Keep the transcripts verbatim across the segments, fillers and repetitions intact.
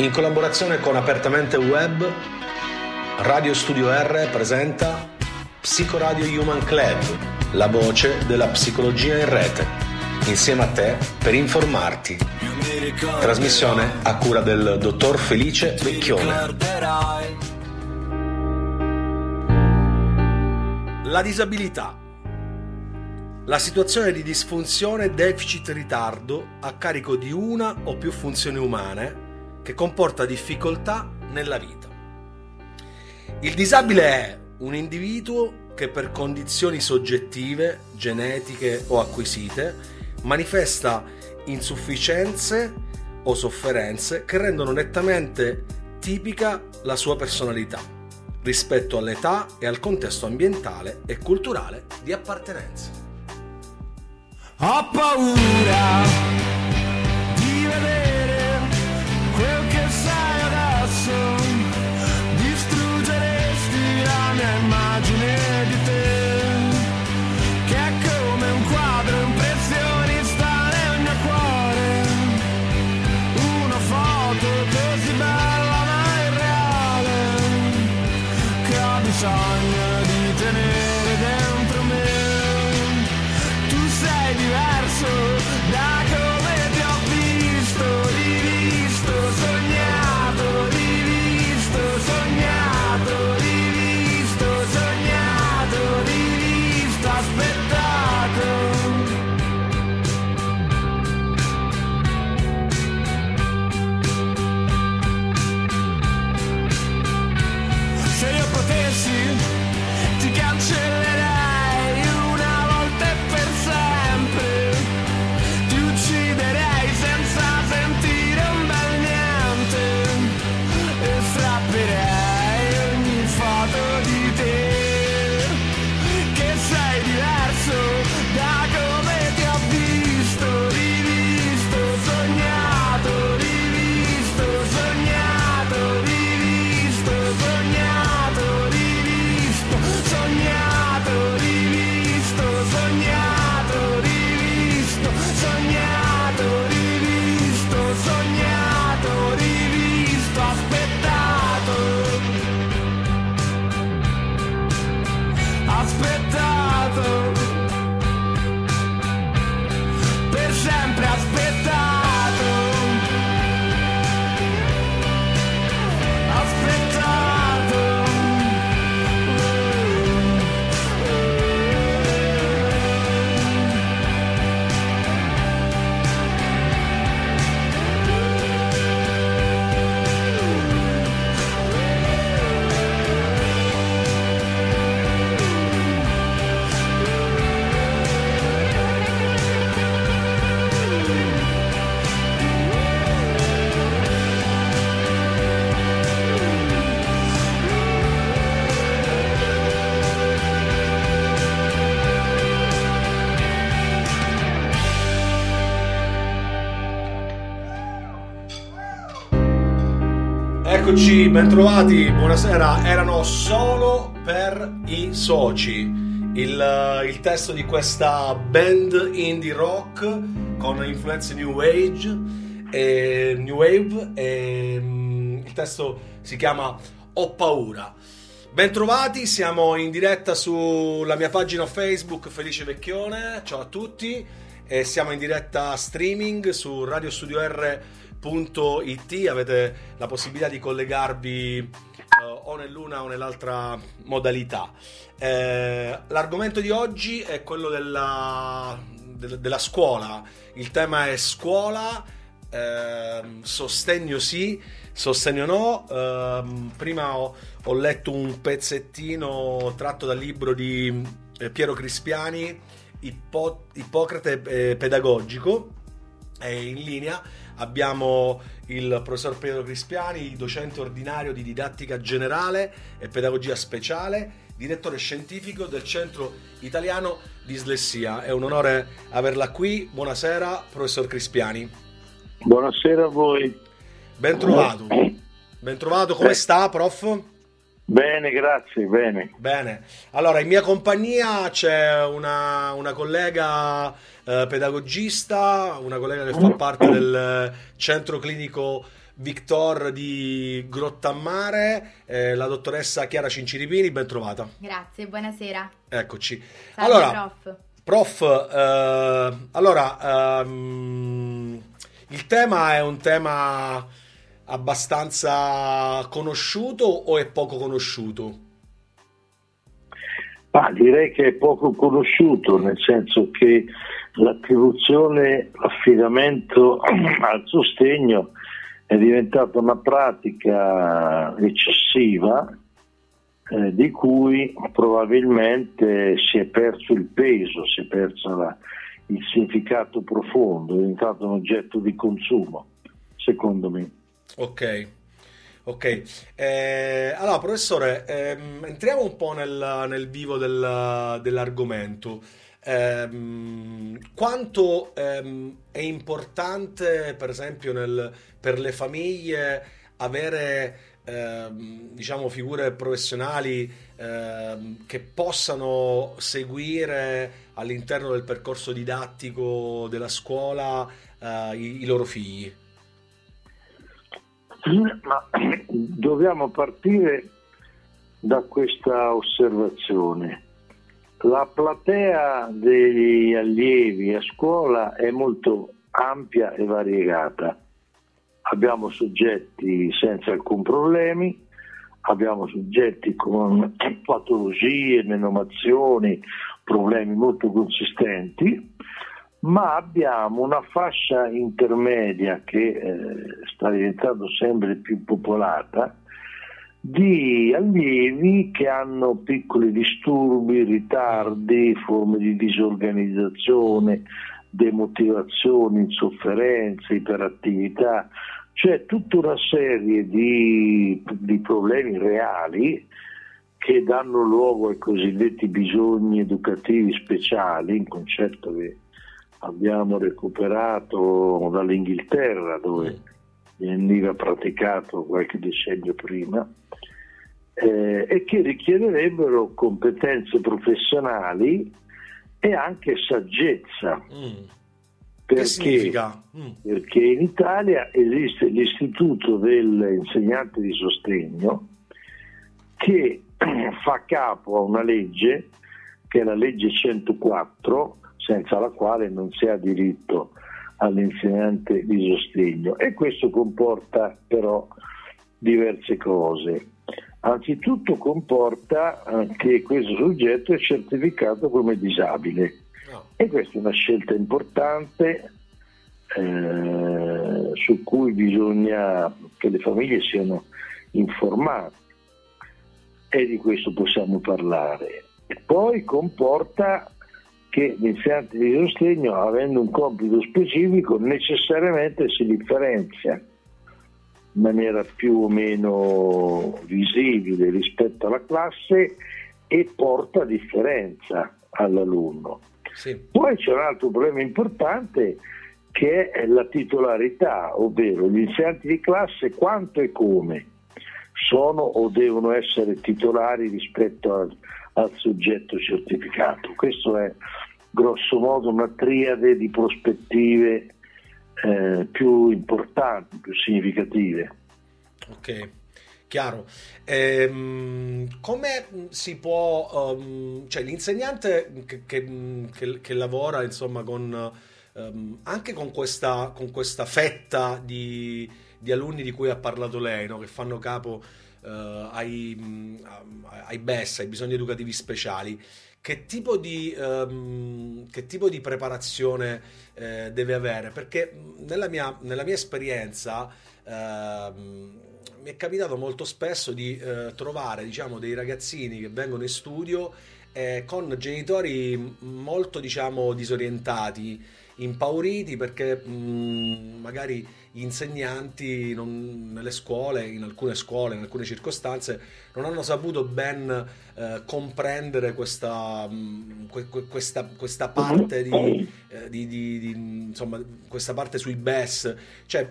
In collaborazione con Apertamente Web, Radio Studio R presenta Psicoradio Human Club, la voce della psicologia in rete, insieme a te per informarti. Trasmissione a cura del dottor Felice Vecchione. La disabilità. La situazione di disfunzione deficit-ritardo a carico di una o più funzioni umane che comporta difficoltà nella vita. Il disabile è un individuo che per condizioni soggettive, genetiche o acquisite manifesta insufficienze o sofferenze che rendono nettamente tipica la sua personalità rispetto all'età e al contesto ambientale e culturale di appartenenza. Ho paura di vedere quel che sai adesso, distruggeresti la mia immagine di te, che è come un quadro impressionista nel mio cuore, una foto così bella. Sogno di tenere dentro me, tu sei diverso da come ti ho visto, rivisto, sognato, rivisto, sognato, rivisto, sognato, rivisto, aspettato. Se io potessi ti cancellerei una volta e per sempre, ti ucciderei senza sentire un bel niente, e strapperei ogni foto di te, che sei diverso da come ti ho visto, rivisto, sognato, rivisto, sognato, rivisto, sognato, sognato, rivisto, sognato, rivisto, sognato, rivisto, sognato, rivisto, aspettato, aspettato, per sempre aspettato, aspettato. Eccoci, bentrovati, buonasera. Erano solo per i soci il, il testo di questa band indie rock con influenze new age e new wave, e il testo si chiama Ho paura. Bentrovati, siamo in diretta sulla mia pagina Facebook Felice Vecchione. Ciao a tutti, e siamo in diretta streaming su Radio Studio R .it, avete la possibilità di collegarvi eh, o nell'una o nell'altra modalità. Eh, l'argomento di oggi è quello della, de, della scuola. Il tema è scuola, eh, sostegno sì, sostegno no. Eh, prima ho, ho letto un pezzettino tratto dal libro di eh, Pietro Crispiani, Ippo, Ippocrate eh, Pedagogico. È in linea. Abbiamo il professor Pietro Crispiani, docente ordinario di didattica generale e pedagogia speciale, direttore scientifico del Centro Italiano di Dislessia. È un onore averla qui. Buonasera, professor Crispiani. Buonasera a voi. Bentrovato. Bentrovato, come sta, prof? Bene, grazie, bene. Bene, allora in mia compagnia c'è una, una collega eh, pedagogista, una collega che fa parte del Centro Clinico Victor di Grottammare, eh, la dottoressa Chiara Cinciripini, ben trovata. Grazie, buonasera. Eccoci. Salve, allora, prof. Prof, eh, allora, ehm, il tema è un tema abbastanza conosciuto o è poco conosciuto? Ah, direi che è poco conosciuto, nel senso che l'attribuzione, l'affidamento al sostegno è diventata una pratica eccessiva eh, di cui probabilmente si è perso il peso, si è perso la, il significato profondo, è diventato un oggetto di consumo, secondo me. Ok, ok. Eh, allora, professore, ehm, entriamo un po' nel, nel vivo del, dell'argomento. Eh, quanto ehm, è importante, per esempio, nel, per le famiglie avere ehm, diciamo figure professionali ehm, che possano seguire all'interno del percorso didattico della scuola eh, i, i loro figli? Ma dobbiamo partire da questa osservazione. La platea degli allievi a scuola è molto ampia e variegata. Abbiamo soggetti senza alcun problemi, abbiamo soggetti con patologie, menomazioni, problemi molto consistenti, ma abbiamo una fascia intermedia che eh, sta diventando sempre più popolata di allievi che hanno piccoli disturbi, ritardi, forme di disorganizzazione, demotivazioni, insofferenze, iperattività, cioè tutta una serie di, di problemi reali che danno luogo ai cosiddetti bisogni educativi speciali, un concetto che abbiamo recuperato dall'Inghilterra, dove veniva praticato qualche decennio prima, eh, e che richiederebbero competenze professionali e anche saggezza. Mm. Perché, mm. perché in Italia esiste l'Istituto dell'Insegnante di Sostegno, che fa capo a una legge, che è la legge centoquattro, senza la quale non si ha diritto all'insegnante di sostegno, e questo comporta però diverse cose. Anzitutto comporta che questo soggetto è certificato come disabile, e questa è una scelta importante eh, su cui bisogna che le famiglie siano informate, e di questo possiamo parlare. E poi comporta che l'insegnante di sostegno, avendo un compito specifico, necessariamente si differenzia in maniera più o meno visibile rispetto alla classe e porta differenza all'alunno. Sì. Poi c'è un altro problema importante, che è la titolarità, ovvero gli insegnanti di classe quanto e come sono o devono essere titolari rispetto al al soggetto certificato. Questo è grosso modo una triade di prospettive eh, più importanti, più significative. Ok, chiaro. Ehm, come si può, um, cioè l'insegnante che, che, che, che lavora insomma con um, anche con questa con questa fetta di, di alunni di cui ha parlato lei, no? Che fanno capo Uh, ai, ai B E S, ai bisogni educativi speciali, che tipo di, um, che tipo di preparazione eh, deve avere? Perché nella mia, nella mia esperienza eh, mi è capitato molto spesso di eh, trovare, diciamo, dei ragazzini che vengono in studio eh, con genitori molto, diciamo, disorientati, impauriti, perché mh, magari gli insegnanti non, nelle scuole, in alcune scuole, in alcune circostanze, non hanno saputo ben eh, comprendere questa, mh, que, que, questa, questa parte di, eh, di, di, di insomma, questa parte sui B E S, cioè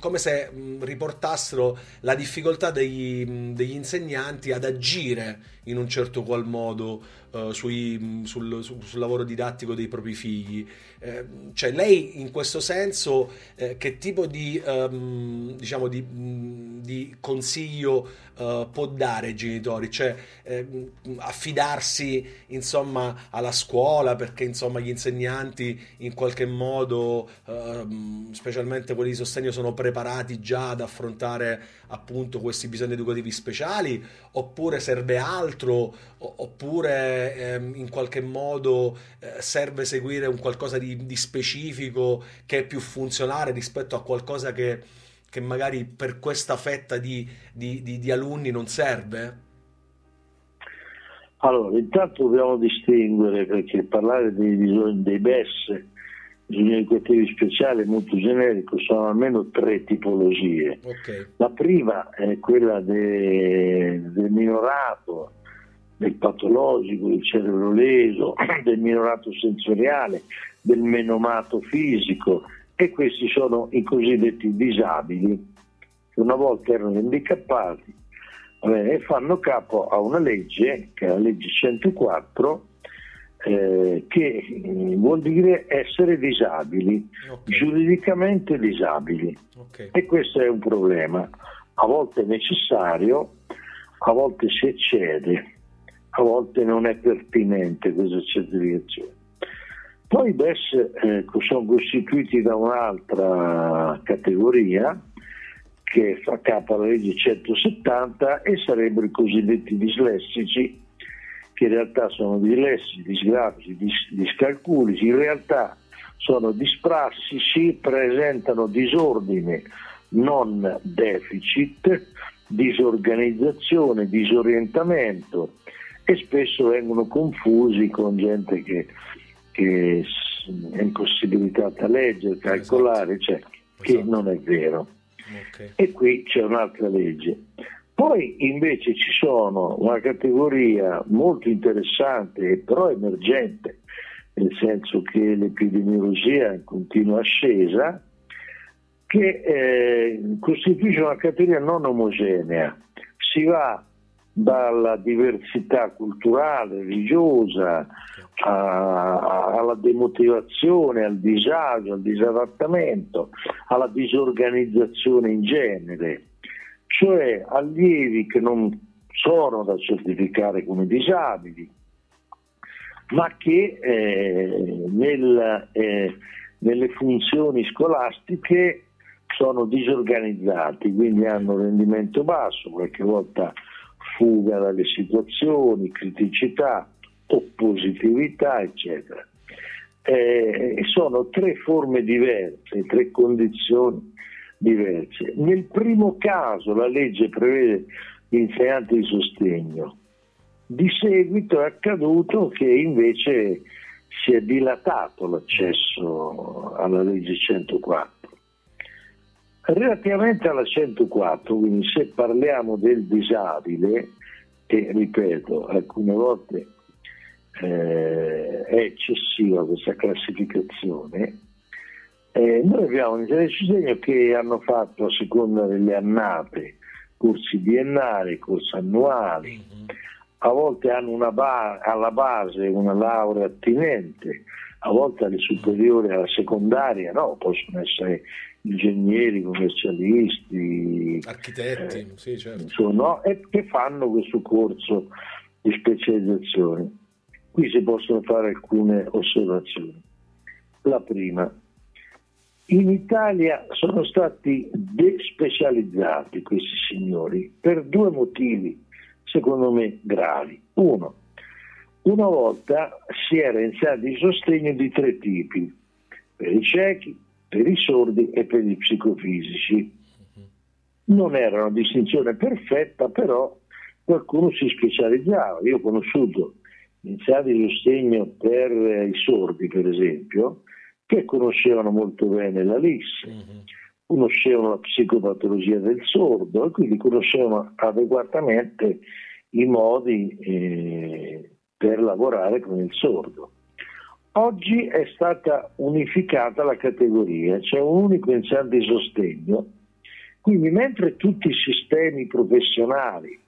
come se mh, riportassero la difficoltà degli, mh, degli insegnanti ad agire in un certo qual modo uh, sui, sul, sul, sul lavoro didattico dei propri figli. Eh, cioè lei in questo senso eh, che tipo di um, diciamo di, di consiglio uh, può dare ai genitori? Cioè eh, affidarsi insomma alla scuola, perché insomma gli insegnanti in qualche modo uh, specialmente quelli di sostegno sono preparati già ad affrontare appunto questi bisogni educativi speciali, oppure serve altro? Oppure ehm, in qualche modo eh, serve seguire un qualcosa di, di specifico che è più funzionale rispetto a qualcosa che, che magari per questa fetta di, di, di, di alunni non serve? Allora, intanto dobbiamo distinguere, perché parlare dei bisogni dei B E S, bisogni educativi speciali, è molto generico, sono almeno tre tipologie. Okay. La prima è quella del de minorato, del patologico, del cerebro leso, del minorato sensoriale, del menomato fisico, e questi sono i cosiddetti disabili, che una volta erano handicappati, eh, e fanno capo a una legge, che è la legge centoquattro, eh, che vuol dire essere disabili, okay, giuridicamente disabili, okay, e questo è un problema. A volte è necessario, a volte si eccede, a volte non è pertinente questa certificazione. Poi i B E S eh, sono costituiti da un'altra categoria che fa capo alla legge centosettanta, e sarebbero i cosiddetti dislessici, che in realtà sono dislessi, disgrafici, dis- discalculici, in realtà sono disprassici, presentano disordine, non deficit, disorganizzazione, disorientamento, e spesso vengono confusi con gente che, che è impossibilitata a leggere, calcolare, esatto, cioè, che esatto, non è vero. Okay. E qui c'è un'altra legge. Poi invece ci sono una categoria molto interessante, però emergente, nel senso che l'epidemiologia è in continua ascesa, che eh, costituisce una categoria non omogenea. Si va dalla diversità culturale, religiosa, a, a, alla demotivazione, al disagio, al disadattamento, alla disorganizzazione in genere, cioè allievi che non sono da certificare come disabili, ma che eh, nel, eh, nelle funzioni scolastiche sono disorganizzati, quindi hanno rendimento basso, qualche volta fuga dalle situazioni, criticità, oppositività, eccetera. Eh, sono tre forme diverse, tre condizioni diverse. Nel primo caso la legge prevede l'insegnante di sostegno. Di seguito è accaduto che invece si è dilatato l'accesso alla legge centoquattro. Relativamente alla centoquattro, quindi se parliamo del disabile, e ripeto, alcune volte eh, è eccessiva questa classificazione, eh, noi abbiamo un insegnante di sostegno che hanno fatto a seconda delle annate corsi biennali, corsi annuali, mm-hmm, a volte hanno una ba- alla base una laurea attinente, a volte alle superiori, alla secondaria, no, possono essere ingegneri, commercialisti, architetti, eh, sì, certo, insomma, no, e che fanno questo corso di specializzazione. Qui si possono fare alcune osservazioni. La prima: in Italia sono stati despecializzati questi signori per due motivi, secondo me, gravi. Uno, una volta si era iniziato il sostegno di tre tipi: per i ciechi, per i sordi e per gli psicofisici. Non era una distinzione perfetta, però qualcuno si specializzava. Io ho conosciuto iniziati di sostegno per i sordi, per esempio, che conoscevano molto bene la L I S, conoscevano la psicopatologia del sordo e quindi conoscevano adeguatamente i modi eh, per lavorare con il sordo. Oggi è stata unificata la categoria, c'è cioè un unico insegnante di sostegno, quindi mentre tutti i sistemi professionali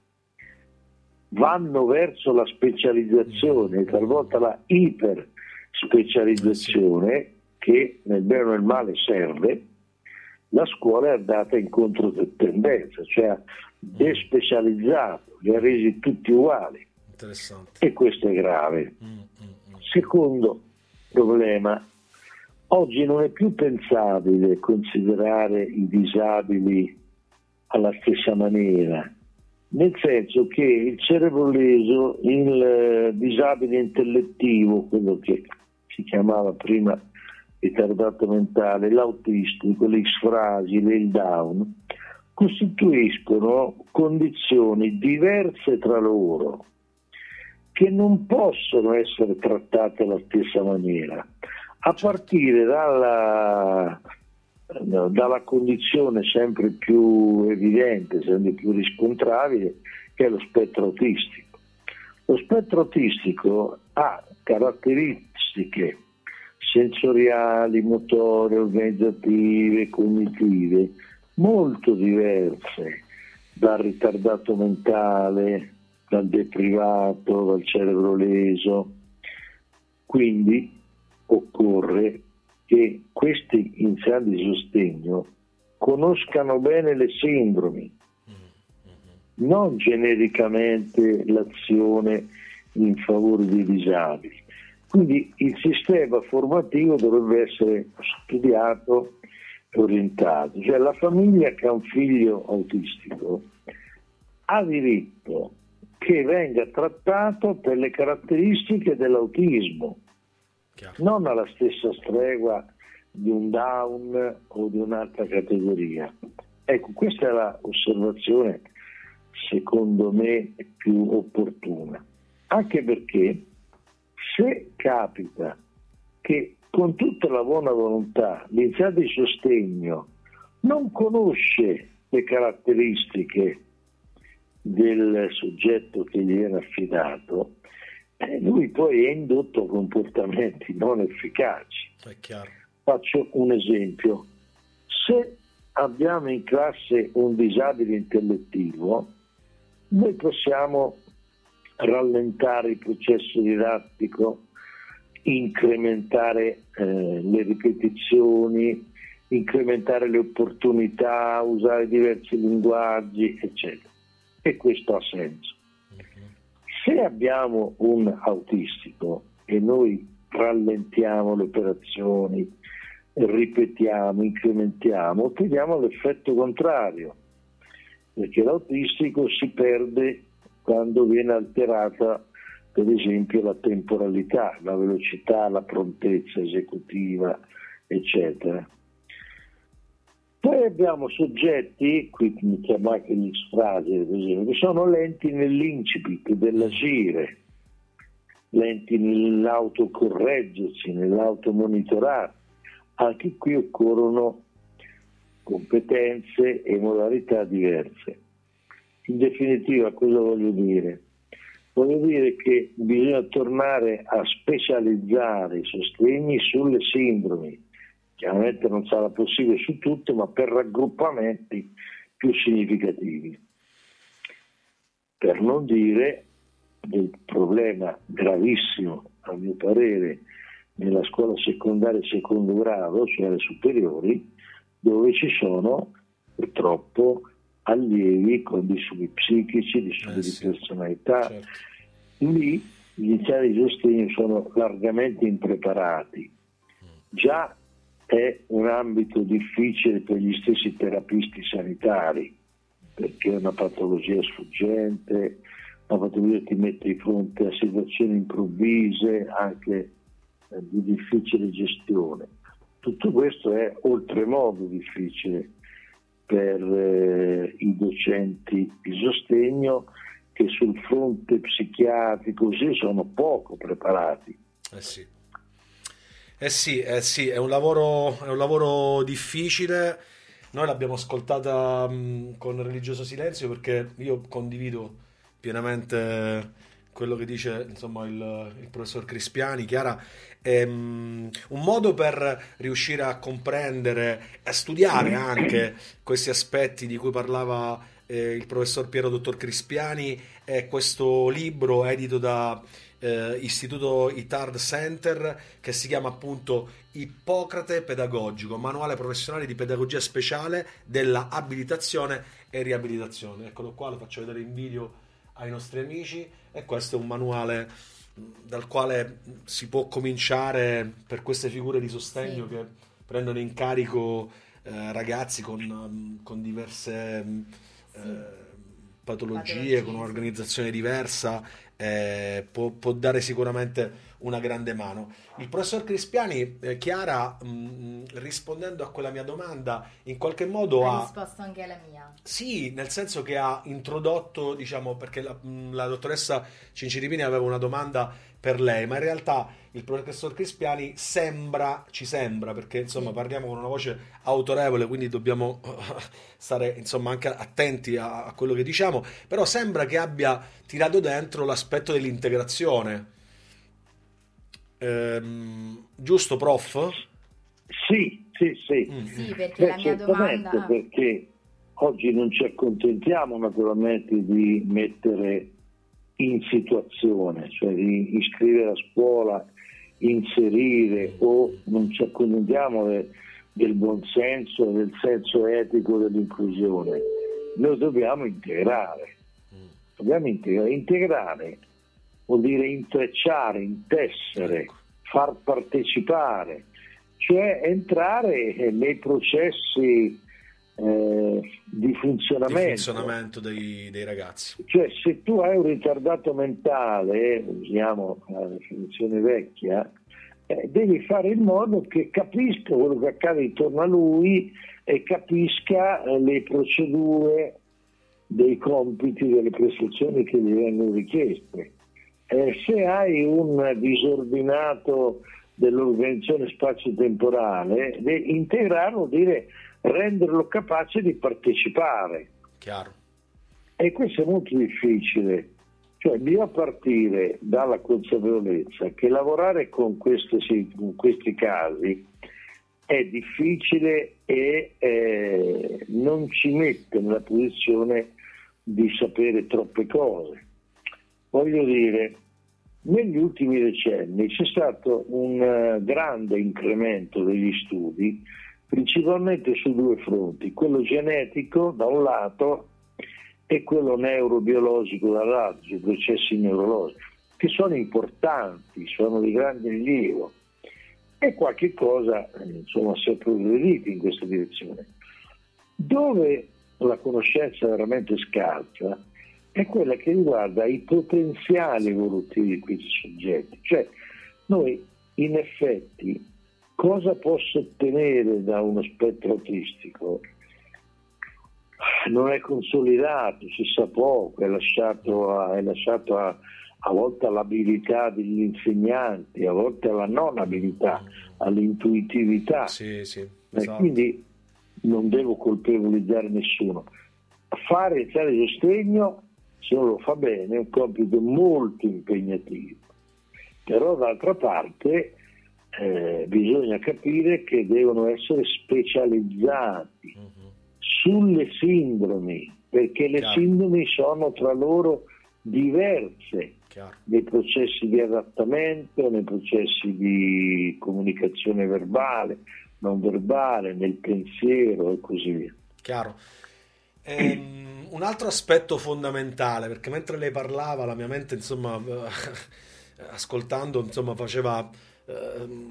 vanno verso la specializzazione, talvolta la iperspecializzazione, che nel bene o nel male serve, la scuola è andata in controtendenza, cioè ha despecializzato, li ha resi tutti uguali. Interessante. E questo è grave. Mm-hmm. Secondo problema, oggi non è più pensabile considerare i disabili alla stessa maniera, nel senso che il cerebro leso, il disabile intellettivo, quello che si chiamava prima ritardato mentale, l'autistico, l'isfragile, il Down, costituiscono condizioni diverse tra loro che non possono essere trattate alla stessa maniera, a partire dalla, dalla condizione sempre più evidente, sempre più riscontrabile, che è lo spettro autistico. Lo spettro autistico ha caratteristiche sensoriali, motorie, organizzative, cognitive, molto diverse dal ritardato mentale, dal deprivato, dal cerebro leso. Quindi occorre che questi insegnanti di sostegno conoscano bene le sindromi, non genericamente l'azione in favore dei disabili. Quindi il sistema formativo dovrebbe essere studiato e orientato. Cioè la famiglia che ha un figlio autistico ha diritto che venga trattato per le caratteristiche dell'autismo, chiaro, non alla stessa stregua di un Down o di un'altra categoria. Ecco, questa è l'osservazione secondo me più opportuna, anche perché se capita che con tutta la buona volontà l'insegnante di sostegno non conosce le caratteristiche del soggetto che gli viene affidato, eh, lui poi è indotto a comportamenti non efficaci. È chiaro. Faccio un esempio: se abbiamo in classe un disabile intellettivo, noi possiamo rallentare il processo didattico, incrementare eh, le ripetizioni, incrementare le opportunità, usare diversi linguaggi, eccetera. E questo ha senso. Okay. Se abbiamo un autistico e noi rallentiamo le operazioni, ripetiamo, incrementiamo, otteniamo l'effetto contrario, perché l'autistico si perde quando viene alterata per esempio la temporalità, la velocità, la prontezza esecutiva, eccetera. Poi abbiamo soggetti, qui mi chiamo anche gli sfragili, per esempio, che sono lenti nell'incipit dell'agire, lenti nell'autocorreggersi, nell'automonitorare. Anche qui occorrono competenze e modalità diverse. In definitiva, cosa voglio dire? Voglio dire che bisogna tornare a specializzare i sostegni sulle sindromi. Chiaramente non sarà possibile su tutte, ma per raggruppamenti più significativi. Per non dire del problema gravissimo, a mio parere, nella scuola secondaria e secondo grado, cioè le superiori, dove ci sono purtroppo allievi con disturbi psichici, disturbi eh, di sì. personalità, certo. Lì gli insegnanti di sostegno sono largamente impreparati. Già è un ambito difficile per gli stessi terapisti sanitari, perché è una patologia sfuggente, una patologia che ti mette di fronte a situazioni improvvise, anche di difficile gestione. Tutto questo è oltremodo difficile per eh, i docenti di sostegno, che sul fronte psichiatrico così sono poco preparati. Eh sì, eh sì, eh sì, è un lavoro, è un lavoro difficile, Noi l'abbiamo ascoltata mh, con religioso silenzio, perché io condivido pienamente quello che dice, insomma, il, il professor Crispiani. Chiara, è um, un modo per riuscire a comprendere, a studiare anche questi aspetti di cui parlava eh, il professor Piero Dottor Crispiani. È questo libro edito da eh, Istituto Itard Center, che si chiama appunto Ippocrate Pedagogico, manuale professionale di pedagogia speciale della abilitazione e riabilitazione. Eccolo qua, lo faccio vedere in video ai nostri amici, e questo è un manuale dal quale si può cominciare per queste figure di sostegno, sì, che prendono in carico eh, ragazzi con, con diverse sì. eh, patologie, Patologia, con un'organizzazione diversa, eh, può, può dare sicuramente una grande mano. Il professor Crispiani, eh, Chiara, mh, rispondendo a quella mia domanda, in qualche modo ha... ha risposto anche alla mia. Sì, nel senso che ha introdotto, diciamo, perché la, la dottoressa Cinciripini aveva una domanda per lei, ma in realtà il professor Crispiani sembra, ci sembra, perché insomma sì. parliamo con una voce autorevole, quindi dobbiamo stare insomma anche attenti a, a quello che diciamo, però sembra che abbia tirato dentro l'aspetto dell'integrazione. Ehm, giusto, prof? Sì, sì, sì. Mm. Sì, perché Beh, la mia domanda... perché oggi non ci accontentiamo naturalmente di mettere in situazione, cioè di iscrivere a scuola, inserire, o non ci accontentiamo de, del buonsenso, del senso etico dell'inclusione. Noi dobbiamo integrare. Mm. Dobbiamo integrare. Integrare vuol dire intrecciare, intessere, far partecipare, cioè entrare nei processi eh, di funzionamento, di funzionamento dei, dei ragazzi. Cioè, se tu hai un ritardato mentale, usiamo la definizione vecchia, eh, devi fare in modo che capisca quello che accade intorno a lui e capisca eh, le procedure, dei compiti, delle prestazioni che gli vengono richieste. Eh, se hai un disordinato dell'organizzazione spazio-temporale, integrarlo vuol dire renderlo capace di partecipare. Chiaro. E questo è molto difficile. Cioè, bisogna partire dalla consapevolezza che lavorare con, queste, con questi casi è difficile e eh, non ci mette nella posizione di sapere troppe cose. Voglio dire, negli ultimi decenni c'è stato un grande incremento degli studi, principalmente su due fronti, quello genetico da un lato e quello neurobiologico dall'altro, i processi neurologici, che sono importanti, sono di grande rilievo, e qualche cosa insomma si è progredito in questa direzione. Dove la conoscenza è veramente scarsa è quella che riguarda i potenziali evolutivi di questi soggetti. Cioè, noi in effetti cosa posso ottenere da uno spettro autistico? Non è consolidato, si sa poco, è lasciato a, è lasciato a, a volte all'abilità degli insegnanti, a volte alla non abilità, all'intuitività. Sì, sì, esatto. Quindi non devo colpevolizzare nessuno. Fare il tale sostegno, se non lo fa bene, è un compito molto impegnativo, però d'altra parte eh, bisogna capire che devono essere specializzati mm-hmm. sulle sindromi, perché le Chiaro. Sindromi sono tra loro diverse, Chiaro. Nei processi di adattamento, nei processi di comunicazione verbale, non verbale, nel pensiero e così via. Chiaro. Um, un altro aspetto fondamentale, perché mentre lei parlava la mia mente insomma uh, ascoltando insomma faceva, uh,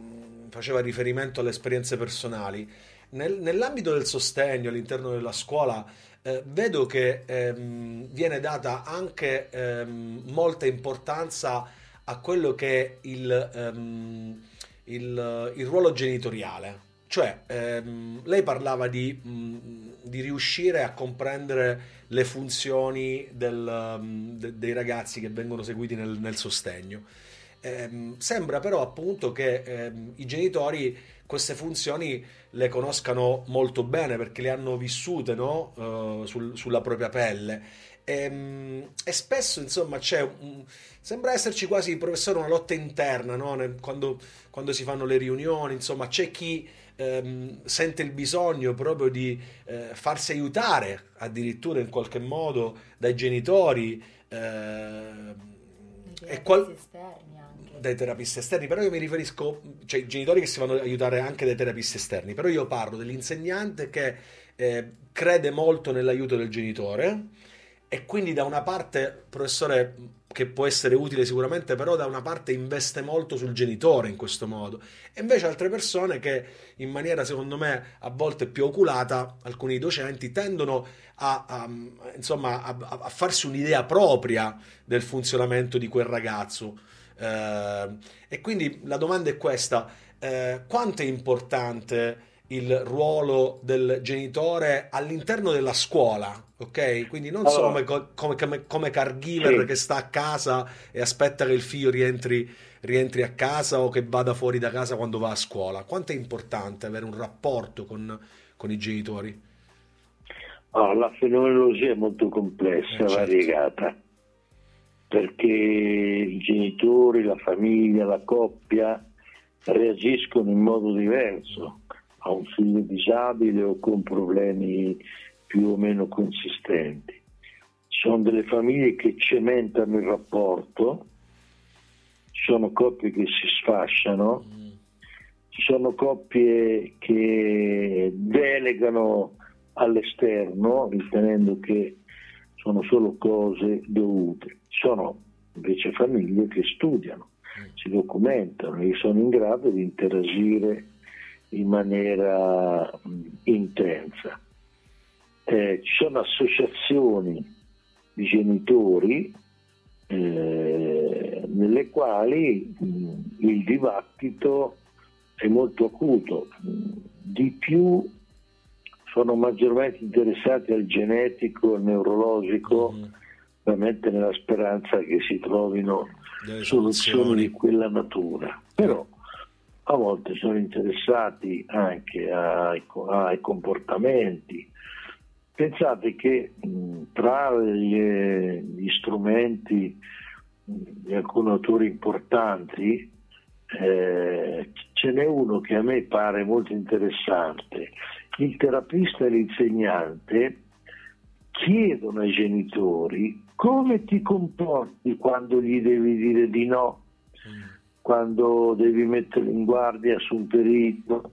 faceva riferimento alle esperienze personali. Nel, nell'ambito del sostegno all'interno della scuola uh, vedo che um, viene data anche um, molta importanza a quello che è il, um, il, il ruolo genitoriale. Cioè, ehm, lei parlava di, mh, di riuscire a comprendere le funzioni del, mh, de, dei ragazzi che vengono seguiti nel, nel sostegno. Ehm, sembra però appunto che ehm, i genitori queste funzioni le conoscano molto bene perché le hanno vissute, no? uh, sul, sulla propria pelle. E, e spesso, insomma, c'è un, sembra esserci quasi, professore, una lotta interna, no? Quando, quando si fanno le riunioni, insomma, c'è chi ehm, sente il bisogno proprio di eh, farsi aiutare addirittura in qualche modo dai genitori, eh, e qual- esterni anche. dai terapisti esterni, però io mi riferisco, cioè i genitori che si vanno ad aiutare anche dai terapisti esterni, però io parlo dell'insegnante che eh, crede molto nell'aiuto del genitore. E quindi da una parte, professore, che può essere utile sicuramente, però da una parte investe molto sul genitore in questo modo. E invece altre persone che in maniera, secondo me, a volte più oculata, alcuni docenti, tendono a, a, insomma, a, a farsi un'idea propria del funzionamento di quel ragazzo. Eh, e quindi la domanda è questa. Eh, quanto è importante il ruolo del genitore all'interno della scuola, ok? Quindi non allora, solo come, come, come caregiver, sì, che sta a casa e aspetta che il figlio rientri, rientri a casa o che vada fuori da casa quando va a scuola. Quanto è importante avere un rapporto con, con i genitori? Allora, la fenomenologia è molto complessa, eh, certo. variegata, perché i genitori, la famiglia, la coppia reagiscono in modo diverso a un figlio disabile o con problemi più o meno consistenti. Ci sono delle famiglie che cementano il rapporto, ci sono coppie che si sfasciano, ci sono coppie che delegano all'esterno ritenendo che sono solo cose dovute. Ci sono invece famiglie che studiano, si documentano e sono in grado di interagire in maniera intensa. Eh, ci sono associazioni di genitori eh, nelle quali mh, il dibattito è molto acuto, di più sono maggiormente interessati al genetico, al neurologico, mm. veramente nella speranza che si trovino delle soluzioni di quella natura. Però a volte sono interessati anche ai, ai comportamenti. Pensate che mh, tra gli, gli strumenti mh, di alcuni autori importanti eh, ce n'è uno che a me pare molto interessante. Il terapista e l'insegnante chiedono ai genitori come ti comporti quando gli devi dire di no, mm. quando devi mettere in guardia su un pericolo,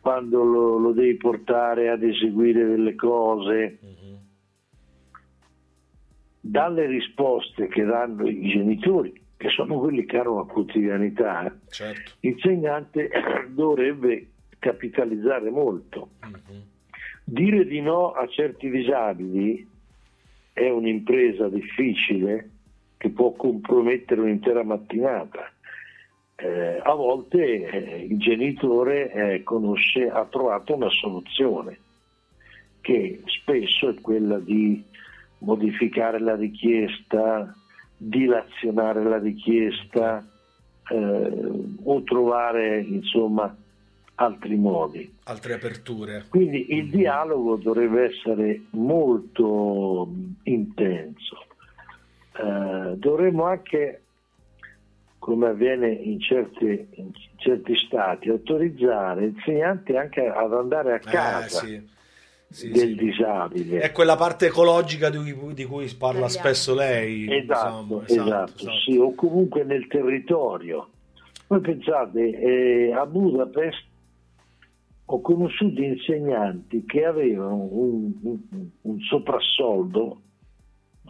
quando lo, lo devi portare ad eseguire delle cose. Mm-hmm. Dalle risposte che danno i genitori, che sono quelli che hanno una quotidianità, certo. l'insegnante dovrebbe capitalizzare molto. Mm-hmm. Dire di no a certi disabili è un'impresa difficile che può compromettere un'intera mattinata. Eh, a volte eh, il genitore eh, conosce, ha trovato una soluzione che spesso è quella di modificare la richiesta, dilazionare la richiesta eh, o trovare, insomma, altri modi, altre aperture. Quindi il dialogo dovrebbe essere molto intenso. Eh, dovremmo anche, come avviene in certi, in certi stati, autorizzare insegnanti anche ad andare a casa eh, sì. Sì, del sì. disabile. È quella parte ecologica di cui, di cui parla spesso lei. Esatto, insomma, esatto, esatto, esatto. Sì, o comunque nel territorio. Voi pensate, eh, a Budapest ho conosciuto insegnanti che avevano un, un, un soprassoldo,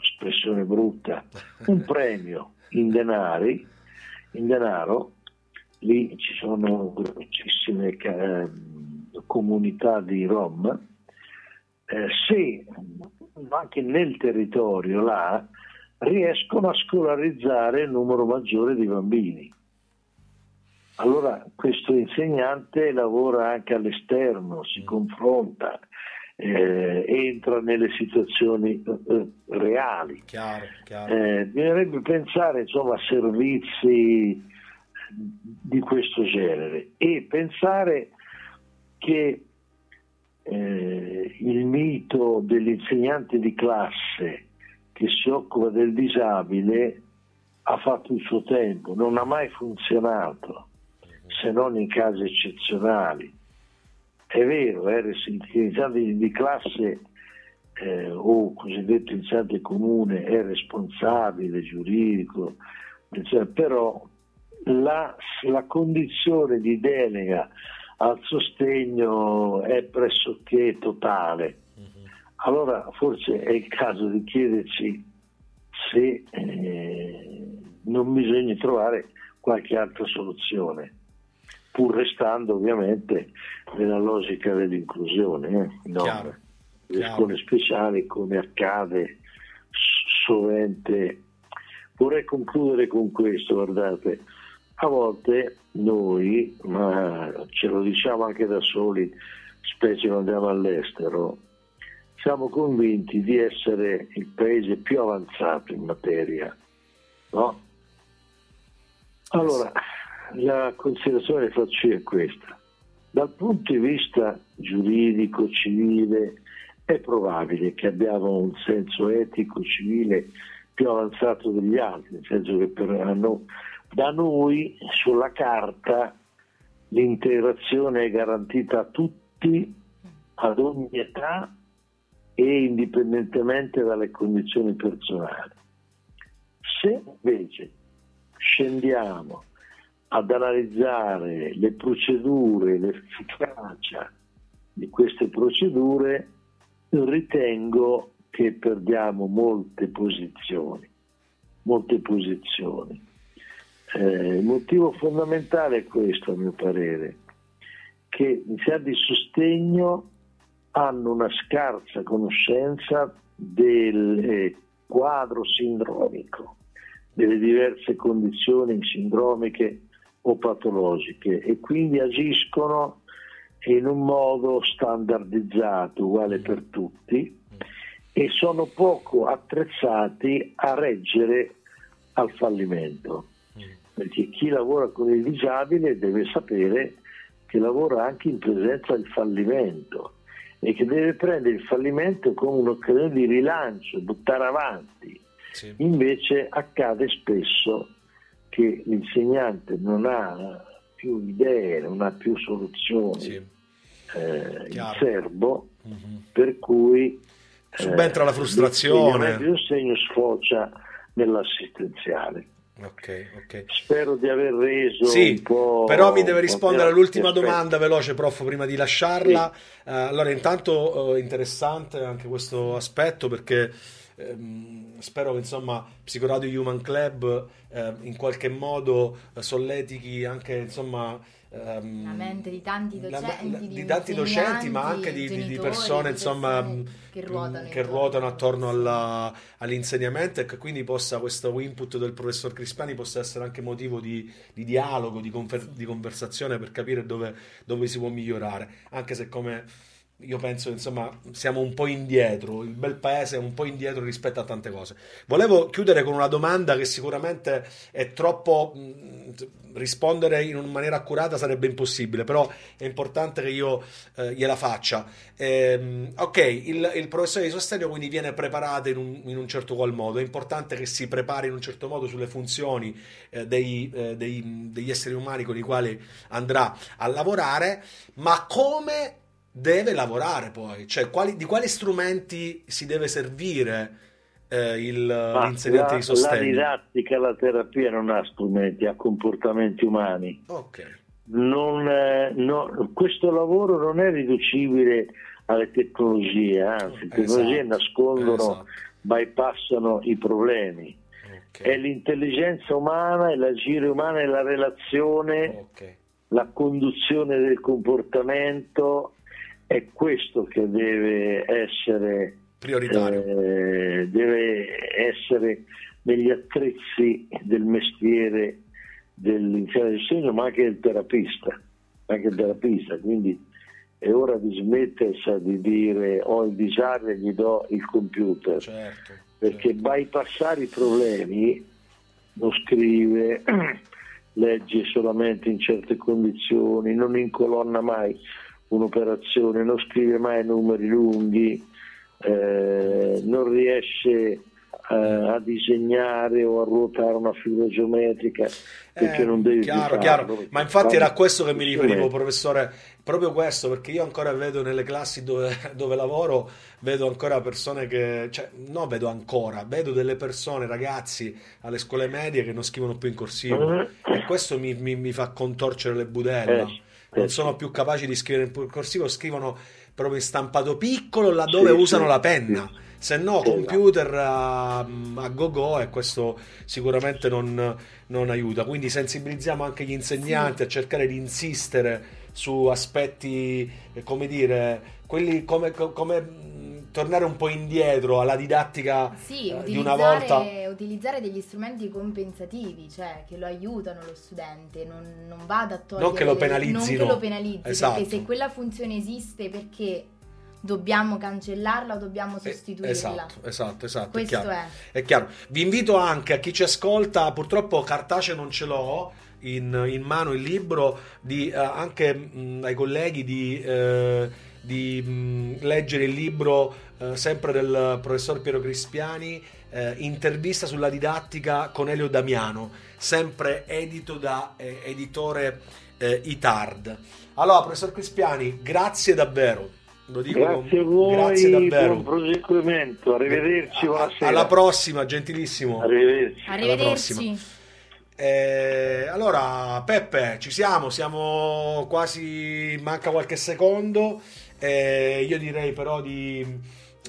espressione brutta, un premio in denari, in denaro. Lì ci sono grossissime eh, comunità di Rom, eh, se anche nel territorio là riescono a scolarizzare il numero maggiore di bambini. Allora questo insegnante lavora anche all'esterno, si confronta, eh, entra nelle situazioni eh, reali. Chiaro, chiaro. Eh, bisognerebbe pensare, insomma, a servizi di questo genere e pensare che eh, il mito dell'insegnante di classe che si occupa del disabile ha fatto il suo tempo, non ha mai funzionato, se non in casi eccezionali. È vero, eh, l'insegnante di classe eh, o cosiddetto insegnante comune è responsabile giuridico, però la, la condizione di delega al sostegno è pressoché totale. Allora forse è il caso di chiederci se eh, non bisogna trovare qualche altra soluzione, pur restando ovviamente nella logica dell'inclusione, eh? No, chiaro, le chiaro. Scuole speciali, come accade sovente. Vorrei concludere con questo, guardate, a volte noi, ma ce lo diciamo anche da soli, specie quando andiamo all'estero, siamo convinti di essere il paese più avanzato in materia, no? Allora, la considerazione che faccio io è questa: dal punto di vista giuridico, civile, è probabile che abbiamo un senso etico, civile più avanzato degli altri, nel senso che per noi, da noi sulla carta l'integrazione è garantita a tutti, ad ogni età e indipendentemente dalle condizioni personali. Se invece scendiamo ad analizzare le procedure, l'efficacia di queste procedure, ritengo che perdiamo molte posizioni, molte posizioni. Eh, il motivo fondamentale è questo, a mio parere, che gli insegnanti di sostegno hanno una scarsa conoscenza del quadro sindromico, delle diverse condizioni sindromiche o patologiche, e quindi agiscono in un modo standardizzato, uguale per tutti, e sono poco attrezzati a reggere al fallimento, perché chi lavora con il disabile deve sapere che lavora anche in presenza del fallimento e che deve prendere il fallimento come un'occasione di rilancio, buttare avanti. Sì. Invece accade spesso che l'insegnante non ha più idee, non ha più soluzioni, sì, eh, in serbo, mm-hmm, per cui subentra eh, la frustrazione. Il sostegno sfocia nell'assistenziale. Okay, okay. Spero di aver reso sì, un po'. Però mi deve rispondere all'ultima domanda veloce, prof, prima di lasciarla. Sì. Uh, allora, intanto uh, interessante anche questo aspetto, perché ehm, spero che insomma Psicoradio Human Club eh, in qualche modo solletichi anche insomma ehm, la mente di tanti docenti, la, di, di tanti docenti, ma anche di, genitori, di persone, di persone insomma che ruotano, che ruotano attorno alla, all'insegnamento, e che quindi possa questo input del professor Crispiani possa essere anche motivo di, di dialogo, di, confer, di conversazione, per capire dove, dove si può migliorare, anche se, come io penso, insomma, siamo un po' indietro, il bel paese è un po' indietro rispetto a tante cose. Volevo chiudere con una domanda che sicuramente è troppo, rispondere in una maniera accurata sarebbe impossibile, però è importante che io eh, gliela faccia. Ehm, ok, il, il professore di sostegno quindi viene preparato in un, in un certo qual modo, è importante che si prepari in un certo modo sulle funzioni eh, dei, eh, dei, degli esseri umani con i quali andrà a lavorare, ma come deve lavorare poi, cioè quali, di quali strumenti si deve servire eh, il, l'insegnante la, di sostegno? La didattica, la terapia non ha strumenti, ha comportamenti umani. Okay. Non, no, questo lavoro non è riducibile alle tecnologie, anzi, le tecnologie esatto, nascondono, esatto, bypassano i problemi. Okay. È l'intelligenza umana, è l'agire umano, è la relazione, okay, la conduzione del comportamento. È questo che deve essere prioritario, eh, deve essere negli attrezzi del mestiere dell'insegnante di sostegno, ma anche del terapista, anche il terapista. Quindi è ora di smettersi di dire ho il disabile, gli do il computer, certo, perché certo, bypassare i problemi, non scrive, legge solamente in certe condizioni, non incolonna mai. un'operazione, non scrive mai numeri lunghi, eh, non riesce a disegnare o a ruotare una figura geometrica perché eh, non devi chiaro, chiaro. Ma infatti era questo che mi riferivo, professore, proprio questo, perché io ancora vedo nelle classi dove, dove lavoro, vedo ancora persone che cioè, no vedo ancora vedo delle persone, ragazzi alle scuole medie che non scrivono più in corsivo, uh-huh. e questo mi, mi, mi fa contorcere le budella, eh, non eh, sono più capaci di scrivere in corsivo, scrivono proprio in stampato piccolo laddove sì, usano sì, la penna sì. Se no, computer a, a go-go, e questo sicuramente non, non aiuta. Quindi sensibilizziamo anche gli insegnanti a cercare di insistere su aspetti, come dire, quelli come, come tornare un po' indietro alla didattica sì, eh, di una volta. Utilizzare degli strumenti compensativi, cioè che lo aiutano lo studente, non, non vada a togliere... Non che lo penalizzino. Non che lo penalizzi, esatto. Perché se quella funzione esiste, perché... dobbiamo cancellarla o dobbiamo sostituirla? Esatto, esatto, esatto. Questo è chiaro. È. è chiaro. Vi invito anche a chi ci ascolta, purtroppo cartaceo non ce l'ho in, in mano il libro, di, uh, anche mh, ai colleghi di, uh, di mh, leggere il libro uh, sempre del professor Pietro Crispiani, uh, intervista sulla didattica con Elio Damiano, sempre edito da eh, editore eh, Itard. Allora, professor Crispiani, grazie davvero. Lo dico, grazie a voi, grazie davvero. Buon proseguimento, arrivederci, buonasera. Alla prossima, gentilissimo. Arrivederci. Alla prossima. Eh, allora, Peppe, ci siamo, siamo quasi, manca qualche secondo. Eh, io direi però di,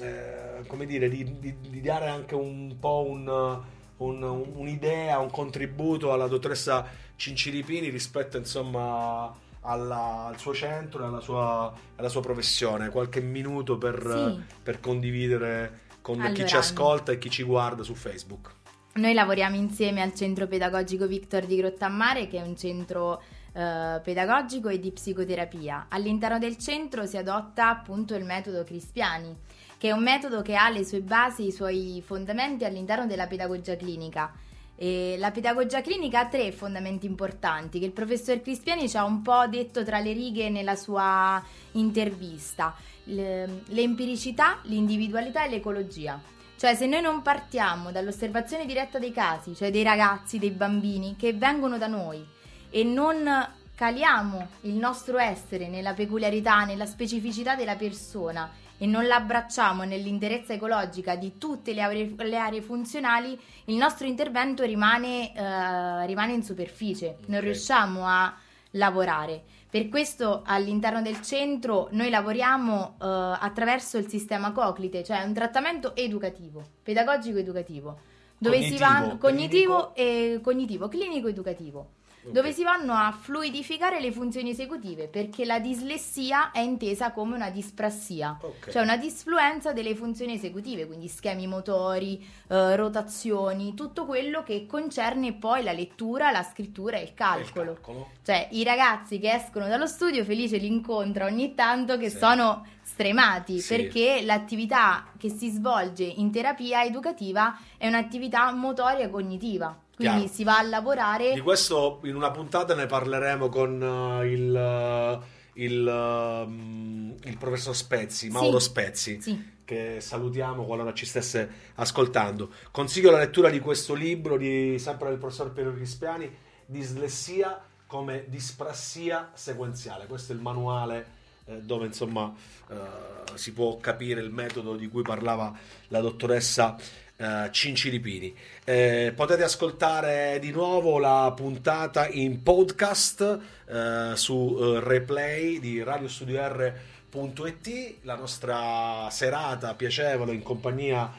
eh, come dire, di, di, di dare anche un po' un, un, un'idea, un contributo alla dottoressa Cinciripini rispetto, insomma... Alla, al suo centro e alla sua, alla sua professione, qualche minuto per, sì. per condividere con allora, chi ci ascolta e chi ci guarda su Facebook. Noi lavoriamo insieme al Centro Pedagogico Victor di Grottammare, che è un centro eh, pedagogico e di psicoterapia. All'interno del centro si adotta appunto il metodo Crispiani, che è un metodo che ha le sue basi, i suoi fondamenti all'interno della pedagogia clinica. E la pedagogia clinica ha tre fondamenti importanti che il professor Crispiani ci ha un po' detto tra le righe nella sua intervista: l'empiricità, l'individualità e l'ecologia. Cioè, se noi non partiamo dall'osservazione diretta dei casi, cioè dei ragazzi, dei bambini che vengono da noi, e non caliamo il nostro essere nella peculiarità, nella specificità della persona, e non la abbracciamo nell'interezza ecologica di tutte le aree, le aree funzionali, il nostro intervento rimane, eh, rimane in superficie, okay. Non riusciamo a lavorare. Per questo all'interno del centro noi lavoriamo eh, attraverso il sistema Coclite, cioè un trattamento educativo, pedagogico-educativo, dove cognitivo, si va cognitivo, e cognitivo, clinico-educativo. Dove si vanno a fluidificare le funzioni esecutive, perché la dislessia è intesa come una disprassia, okay. Cioè una disfluenza delle funzioni esecutive, quindi schemi motori, eh, rotazioni, tutto quello che concerne poi la lettura, la scrittura e il calcolo. Il calcolo. Cioè i ragazzi che escono dallo studio, Felice li incontra ogni tanto che sì. sono stremati, sì. perché l'attività che si svolge in terapia educativa è un'attività motoria e cognitiva. Quindi chiaro. Si va a lavorare. Di questo in una puntata ne parleremo con uh, il, uh, il, uh, um, il professor Spezzi, Mauro sì. Spezzi, sì. che salutiamo qualora ci stesse ascoltando. Consiglio la lettura di questo libro, di sempre del professor Pietro Crispiani, Dislessia come disprassia sequenziale. Questo è il manuale eh, dove insomma eh, si può capire il metodo di cui parlava la dottoressa Uh, Cinciripini. Eh, potete ascoltare di nuovo la puntata in podcast uh, su uh, replay di radio studio r punto i t, la nostra serata piacevole in compagnia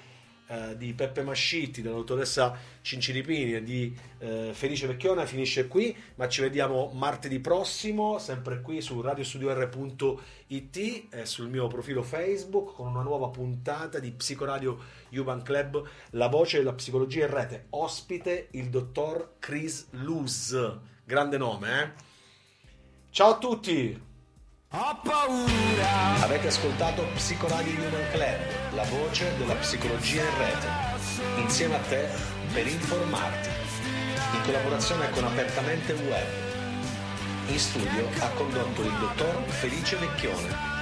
uh, di Peppe Mascitti, della dottoressa Cinciripini e di uh, Felice Vecchione finisce qui, ma ci vediamo martedì prossimo sempre qui su radio studio r punto i t e sul mio profilo Facebook con una nuova puntata di Psicoradio Human Club, la voce della psicologia in rete, ospite il dottor Chris Luz, grande nome, eh? Ciao a tutti! Ho paura! Avete ascoltato Psicoradio Human Club, la voce della psicologia in rete, insieme a te per informarti, in collaborazione con Apertamente Web. In studio ha condotto il dottor Felice Vecchione.